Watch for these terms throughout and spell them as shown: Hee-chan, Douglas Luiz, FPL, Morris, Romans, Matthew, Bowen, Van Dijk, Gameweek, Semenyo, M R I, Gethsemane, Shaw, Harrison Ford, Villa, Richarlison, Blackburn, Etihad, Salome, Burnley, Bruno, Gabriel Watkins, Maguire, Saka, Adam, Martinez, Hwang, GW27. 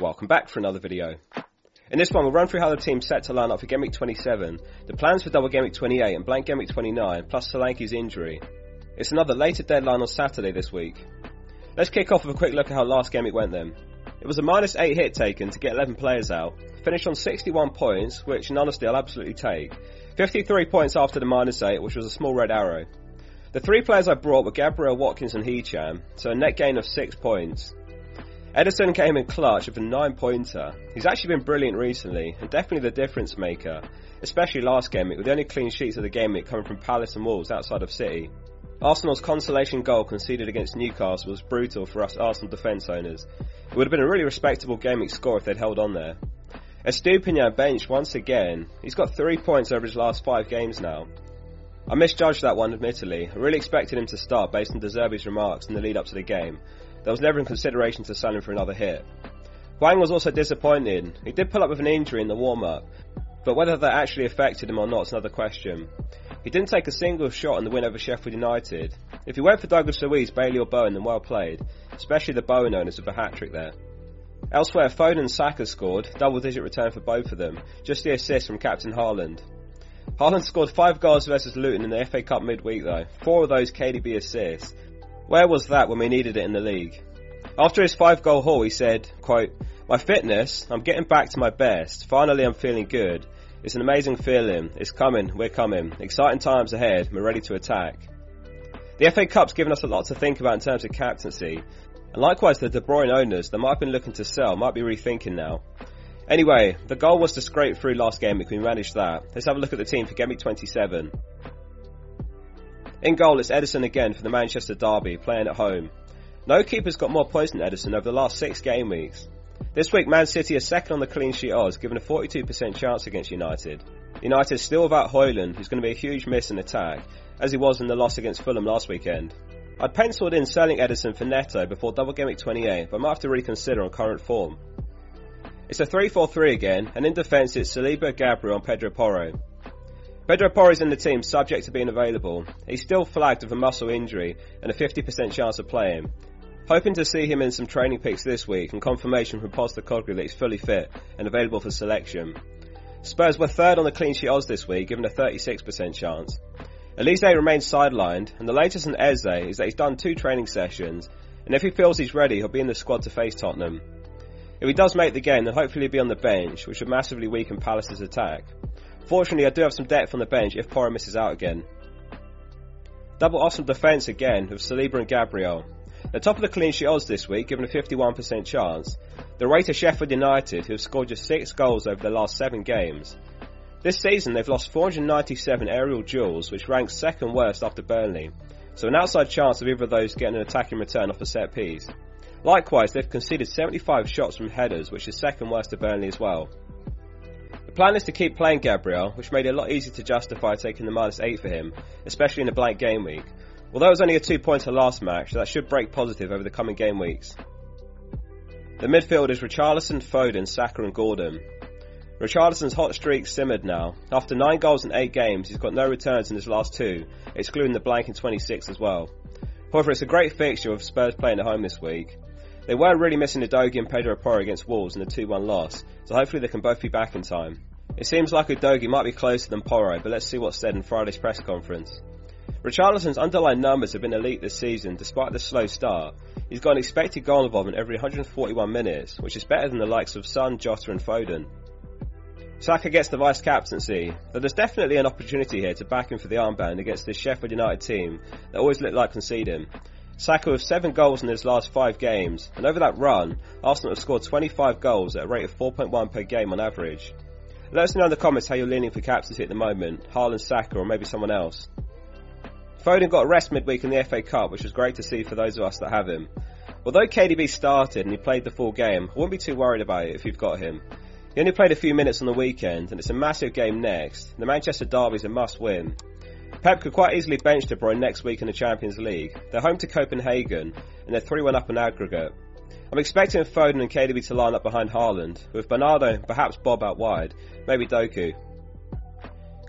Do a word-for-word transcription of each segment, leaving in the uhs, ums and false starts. Welcome back for another video. In this one, we'll run through how the team's set to line up for Game Week twenty-seven, the plans for double Game Week twenty-eight and blank Game Week twenty-nine, plus Solanke's injury. It's another later deadline on Saturday this week. Let's kick off with a quick look at how last Game Week went then. It was a minus eight hit taken to get eleven players out, finished on sixty-one points, which none of us will absolutely take, fifty-three points after the minus eight, which was a small red arrow. The three players I brought were Gabriel Watkins and Hee-chan, so a net gain of six points. Edison came in clutch with a nine-pointer. He's actually been brilliant recently, and definitely the difference maker, especially last game week with the only clean sheets of the game week coming from Palace and Wolves outside of City. Arsenal's consolation goal conceded against Newcastle was brutal for us Arsenal defence owners. It would have been a really respectable game week score if they'd held on there. Estupiñán benched once again. He's got three points over his last five games now. I misjudged that one admittedly. I really expected him to start based on De Zerbi's remarks in the lead up to the game. There was never in consideration to sell him for another hit. Hwang was also disappointed. He did pull up with an injury in the warm-up, but whether that actually affected him or not is another question. He didn't take a single shot in the win over Sheffield United. If he went for Douglas Luiz, Bailey or Bowen, then well played, especially the Bowen owners with a hat-trick there. Elsewhere, Foden and Saka scored, double-digit return for both of them, just the assist from Captain Haaland. Haaland scored five goals versus Luton in the F A Cup midweek though, four of those K D B assists. Where was that when we needed it in the league? After his five-goal haul, he said, quote, "My fitness, I'm getting back to my best. Finally, I'm feeling good. It's an amazing feeling. It's coming. We're coming. Exciting times ahead. We're ready to attack." The F A Cup's given us a lot to think about in terms of captaincy. And likewise, the De Bruyne owners that might have been looking to sell might be rethinking now. Anyway, the goal was to scrape through last game if we managed that. Let's have a look at the team for Game Week twenty-seven. In goal, it's Edison again for the Manchester derby, playing at home. No keeper's got more points than Edison over the last six game weeks. This week, Man City are second on the clean sheet odds, given a forty-two percent chance against United. United still without Hoyland, who's going to be a huge miss in attack, as he was in the loss against Fulham last weekend. I'd penciled in selling Edison for Neto before double game week twenty-eight, but I might have to reconsider on current form. It's a three four three again, and in defence it's Saliba, Gabriel and Pedro Porro. Pedro Porro is in the team, subject to being available. He's still flagged with a muscle injury and a fifty percent chance of playing. Hoping to see him in some training picks this week and confirmation from Postecoglou that he's fully fit and available for selection. Spurs were third on the clean sheet odds this week, given a thirty-six percent chance. Elise remains sidelined, and the latest on Eze is that he's done two training sessions, and if he feels he's ready, he'll be in the squad to face Tottenham. If he does make the game, then hopefully he'll be on the bench, which would massively weaken Palace's attack. Fortunately, I do have some depth on the bench if Porro misses out again. Double awesome defence again with Saliba and Gabriel. They're top of the clean sheet odds this week, given a fifty-one percent chance. They're away to Sheffield United, who have scored just six goals over their last seven games. This season, they've lost four hundred ninety-seven aerial duels, which ranks second worst after Burnley. So an outside chance of either of those getting an attacking return off a set piece. Likewise, they've conceded seventy-five shots from headers, which is second worst to Burnley as well. The plan is to keep playing Gabriel, which made it a lot easier to justify taking the minus eight for him, especially in a blank game week. Although it was only a two-pointer last match, that should break positive over the coming game weeks. The midfielders Richarlison, Foden, Saka and Gordon. Richarlison's hot streak simmered now. After nine goals in eight games, he's got no returns in his last two, excluding the blank in twenty-six as well. However, it's a great fixture with Spurs playing at home this week. They were really missing Udogi and Pedro Porro against Wolves in the two one loss, so hopefully they can both be back in time. It seems like Udogi might be closer than Porro, but let's see what's said in Friday's press conference. Richarlison's underlying numbers have been elite this season despite the slow start. He's got an expected goal involvement every one hundred forty-one minutes, which is better than the likes of Son, Jota and Foden. Saka gets the vice-captaincy, though there's definitely an opportunity here to back him for the armband against this Sheffield United team that always looked like conceding. Saka with seven goals in his last five games, and over that run, Arsenal have scored twenty-five goals at a rate of four point one per game on average. Let us know in the comments how you're leaning for captaincy at the moment, Haaland, Saka or maybe someone else. Foden got a rest midweek in the F A Cup, which was great to see for those of us that have him. Although K D B started and he played the full game, I wouldn't be too worried about it if you've got him. He only played a few minutes on the weekend, and it's a massive game next. The Manchester derby's a must-win. Pep could quite easily bench De Bruyne next week in the Champions League. They're home to Copenhagen, and they're three one up in aggregate. I'm expecting Foden and K D B to line up behind Haaland, with Bernardo and perhaps Bob out wide, maybe Doku.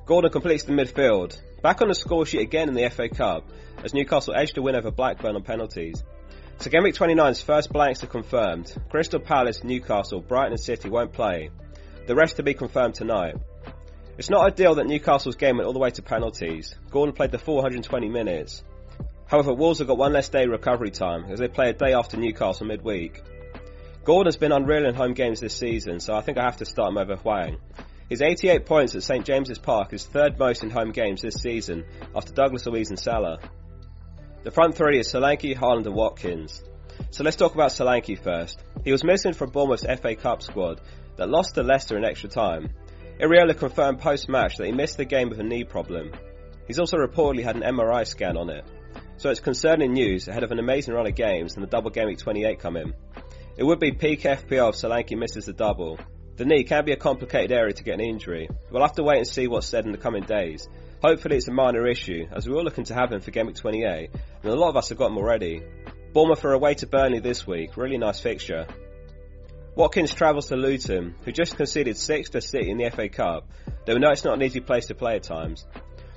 Gordon completes the midfield. Back on the score sheet again in the F A Cup, as Newcastle edged a win over Blackburn on penalties. So game week twenty-nine's first blanks are confirmed. Crystal Palace, Newcastle, Brighton and City won't play. The rest to be confirmed tonight. It's not ideal that Newcastle's game went all the way to penalties. Gordon played the full one hundred twenty minutes. However, Wolves have got one less day recovery time as they play a day after Newcastle midweek. Gordon's been unreal in home games this season, so I think I have to start him over Hwang. His eighty-eight points at St James's Park is third most in home games this season after Douglas Luiz and Salah. The front three is Solanke, Haaland and Watkins. So let's talk about Solanke first. He was missing from Bournemouth's F A Cup squad that lost to Leicester in extra time. Iriola confirmed post-match that he missed the game with a knee problem. He's also reportedly had an M R I scan on it. So it's concerning news ahead of an amazing run of games and the double game week twenty-eight come in. It would be peak F P L if Solanke misses the double. The knee can be a complicated area to get an injury. We'll have to wait and see what's said in the coming days. Hopefully it's a minor issue, as we're all looking to have him for game week twenty-eight, and a lot of us have got him already. Bournemouth are away to Burnley this week, really nice fixture. Watkins travels to Luton, who just conceded six to City in the F A Cup, though we know it's not an easy place to play at times.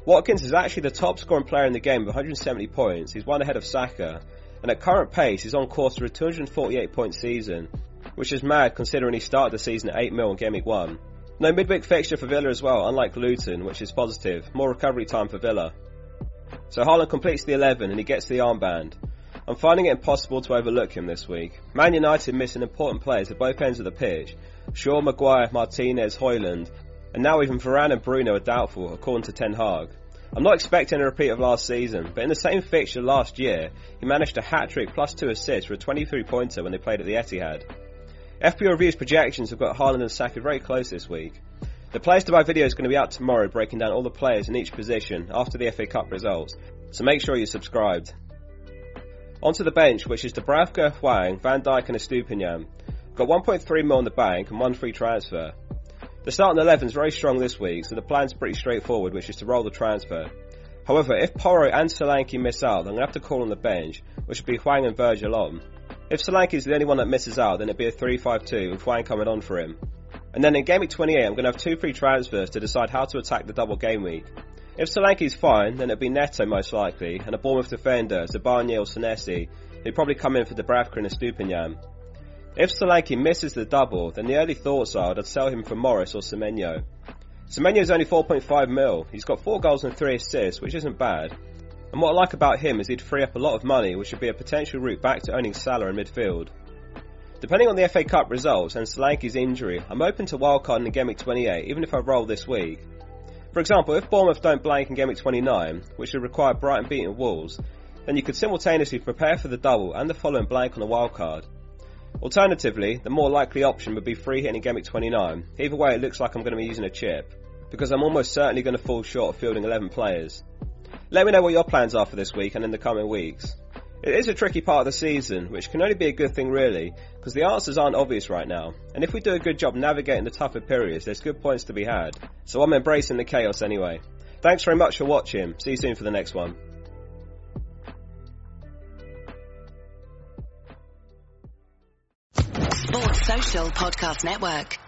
Watkins is actually the top scoring player in the game with one hundred seventy points, he's one ahead of Saka, and at current pace he's on course for a two hundred forty-eight point season, which is mad considering he started the season at eight mil in game week one. No midweek fixture for Villa as well, unlike Luton, which is positive. More recovery time for Villa. So Haaland completes the eleven and he gets the armband. I'm finding it impossible to overlook him this week. Man United missing important players at both ends of the pitch. Shaw, Maguire, Martinez, Hoyland, and now even Varane and Bruno are doubtful, according to Ten Hag. I'm not expecting a repeat of last season, but in the same fixture last year, he managed a hat-trick plus two assists for a twenty-three pointer when they played at the Etihad. F P L Review's projections have got Haaland and Saka very close this week. The Players to Buy video is going to be out tomorrow breaking down all the players in each position after the F A Cup results, so make sure you're subscribed. Onto the bench, which is Dubravka, Hwang, Van Dijk and Estupiñán. Got one point three mil in the bank and one free transfer. The starting eleven is very strong this week, so the plan's pretty straightforward, which is to roll the transfer. However, if Porro and Solanke miss out, I'm going to have to call on the bench, which would be Hwang and Virgil on. If Solanke is the only one that misses out, then it'd be a three five two with Hwang coming on for him. And then in game week twenty-eight, I'm going to have two free transfers to decide how to attack the double game week. If Solanke's fine, then it'd be Neto most likely, and a Bournemouth defender, Zabania or Senesi, who'd probably come in for Dubravka and Estupiñán. If Solanke misses the double, then the early thoughts are I'd sell him for Morris or Semenyo. Semenyo's only four point five mil, he's got four goals and three assists, which isn't bad. And what I like about him is he'd free up a lot of money, which would be a potential route back to owning Salah in midfield. Depending on the F A Cup results and Solanke's injury, I'm open to wildcard in game week twenty-eight even if I roll this week. For example, if Bournemouth don't blank in game week twenty-nine, which would require Brighton beating Wolves, then you could simultaneously prepare for the double and the following blank on a wildcard. Alternatively, the more likely option would be free hitting in game week twenty-nine, either way it looks like I'm going to be using a chip, because I'm almost certainly going to fall short of fielding eleven players. Let me know what your plans are for this week and in the coming weeks. It is a tricky part of the season, which can only be a good thing really, because the answers aren't obvious right now, and if we do a good job navigating the tougher periods, there's good points to be had, so I'm embracing the chaos anyway. Thanks very much for watching, see you soon for the next one. Sports Social Podcast Network.